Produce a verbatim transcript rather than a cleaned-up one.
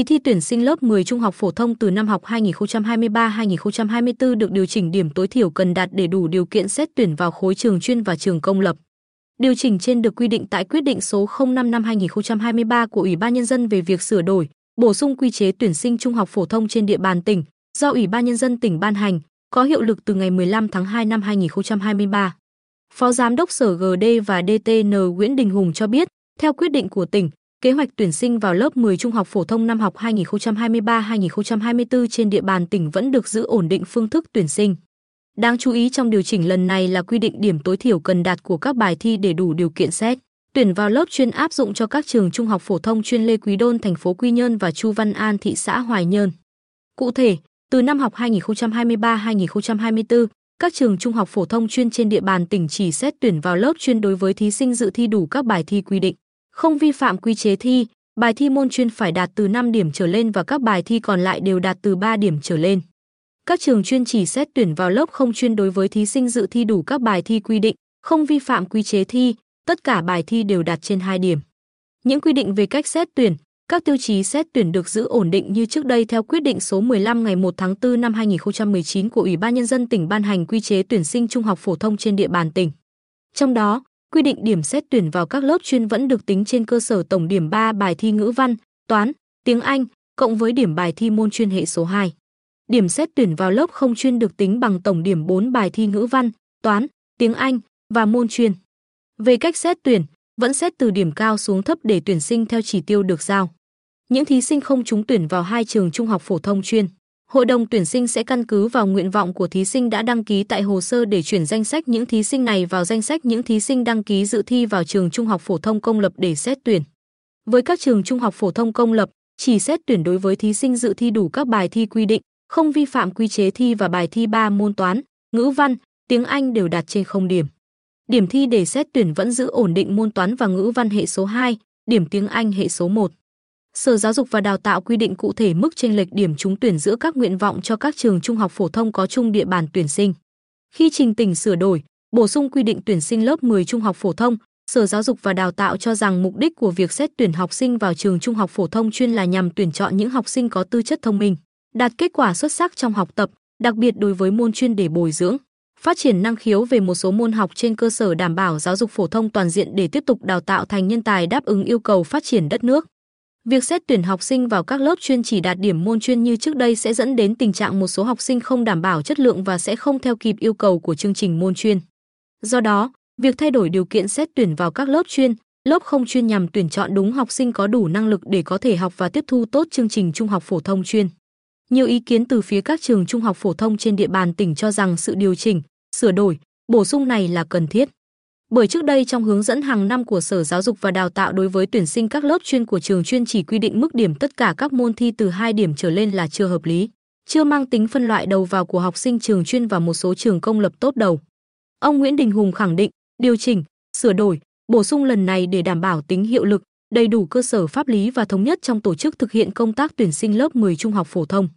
Kỳ thi tuyển sinh lớp mười trung học phổ thông từ năm học hai nghìn không trăm hai mươi ba hai nghìn không trăm hai mươi tư được điều chỉnh điểm tối thiểu cần đạt để đủ điều kiện xét tuyển vào khối trường chuyên và trường công lập. Điều chỉnh trên được quy định tại quyết định số không năm năm hai nghìn không trăm hai mươi ba của Ủy ban Nhân dân về việc sửa đổi, bổ sung quy chế tuyển sinh trung học phổ thông trên địa bàn tỉnh do Ủy ban Nhân dân tỉnh ban hành, có hiệu lực từ ngày mười lăm tháng hai năm hai nghìn không trăm hai mươi ba. Phó Giám đốc Sở G D và D T N Nguyễn Đình Hùng cho biết, theo quyết định của tỉnh, kế hoạch tuyển sinh vào lớp mười trung học phổ thông năm học hai nghìn không trăm hai mươi ba hai nghìn không trăm hai mươi tư trên địa bàn tỉnh vẫn được giữ ổn định phương thức tuyển sinh. Đáng chú ý trong điều chỉnh lần này là quy định điểm tối thiểu cần đạt của các bài thi để đủ điều kiện xét tuyển vào lớp chuyên áp dụng cho các trường trung học phổ thông chuyên Lê Quý Đôn thành phố Quy Nhơn và Chu Văn An thị xã Hoài Nhơn. Cụ thể, từ năm học hai nghìn không trăm hai mươi ba hai nghìn không trăm hai mươi tư, các trường trung học phổ thông chuyên trên địa bàn tỉnh chỉ xét tuyển vào lớp chuyên đối với thí sinh dự thi đủ các bài thi quy định, không vi phạm quy chế thi, bài thi môn chuyên phải đạt từ năm điểm trở lên và các bài thi còn lại đều đạt từ ba điểm trở lên. Các trường chuyên chỉ xét tuyển vào lớp không chuyên đối với thí sinh dự thi đủ các bài thi quy định, không vi phạm quy chế thi, tất cả bài thi đều đạt trên hai điểm. Những quy định về cách xét tuyển, các tiêu chí xét tuyển được giữ ổn định như trước đây theo quyết định số mười lăm ngày một tháng tư năm hai nghìn không trăm mười chín của Ủy ban Nhân dân tỉnh ban hành quy chế tuyển sinh trung học phổ thông trên địa bàn tỉnh. Trong đó, quy định điểm xét tuyển vào các lớp chuyên vẫn được tính trên cơ sở tổng điểm ba bài thi ngữ văn, toán, tiếng Anh, cộng với điểm bài thi môn chuyên hệ số hai. Điểm xét tuyển vào lớp không chuyên được tính bằng tổng điểm bốn bài thi ngữ văn, toán, tiếng Anh và môn chuyên. Về cách xét tuyển, vẫn xét từ điểm cao xuống thấp để tuyển sinh theo chỉ tiêu được giao. Những thí sinh không trúng tuyển vào hai trường trung học phổ thông chuyên, Hội đồng tuyển sinh sẽ căn cứ vào nguyện vọng của thí sinh đã đăng ký tại hồ sơ để chuyển danh sách những thí sinh này vào danh sách những thí sinh đăng ký dự thi vào trường trung học phổ thông công lập để xét tuyển. Với các trường trung học phổ thông công lập, chỉ xét tuyển đối với thí sinh dự thi đủ các bài thi quy định, không vi phạm quy chế thi và bài thi ba môn toán, ngữ văn, tiếng Anh đều đạt trên không điểm. Điểm thi để xét tuyển vẫn giữ ổn định môn toán và ngữ văn hệ số hai, điểm tiếng Anh hệ số một. Sở Giáo dục và Đào tạo quy định cụ thể mức chênh lệch điểm trúng tuyển giữa các nguyện vọng cho các trường trung học phổ thông có chung địa bàn tuyển sinh. Khi trình tỉnh sửa đổi, bổ sung quy định tuyển sinh lớp mười trung học phổ thông, Sở Giáo dục và Đào tạo cho rằng mục đích của việc xét tuyển học sinh vào trường trung học phổ thông chuyên là nhằm tuyển chọn những học sinh có tư chất thông minh, đạt kết quả xuất sắc trong học tập, đặc biệt đối với môn chuyên để bồi dưỡng, phát triển năng khiếu về một số môn học trên cơ sở đảm bảo giáo dục phổ thông toàn diện để tiếp tục đào tạo thành nhân tài đáp ứng yêu cầu phát triển đất nước. Việc xét tuyển học sinh vào các lớp chuyên chỉ đạt điểm môn chuyên như trước đây sẽ dẫn đến tình trạng một số học sinh không đảm bảo chất lượng và sẽ không theo kịp yêu cầu của chương trình môn chuyên. Do đó, việc thay đổi điều kiện xét tuyển vào các lớp chuyên, lớp không chuyên nhằm tuyển chọn đúng học sinh có đủ năng lực để có thể học và tiếp thu tốt chương trình trung học phổ thông chuyên. Nhiều ý kiến từ phía các trường trung học phổ thông trên địa bàn tỉnh cho rằng sự điều chỉnh, sửa đổi, bổ sung này là cần thiết. Bởi trước đây trong hướng dẫn hàng năm của Sở Giáo dục và Đào tạo đối với tuyển sinh các lớp chuyên của trường chuyên chỉ quy định mức điểm tất cả các môn thi từ hai điểm trở lên là chưa hợp lý, chưa mang tính phân loại đầu vào của học sinh trường chuyên và một số trường công lập tốt đầu. Ông Nguyễn Đình Hùng khẳng định, điều chỉnh, sửa đổi, bổ sung lần này để đảm bảo tính hiệu lực, đầy đủ cơ sở pháp lý và thống nhất trong tổ chức thực hiện công tác tuyển sinh lớp mười trung học phổ thông.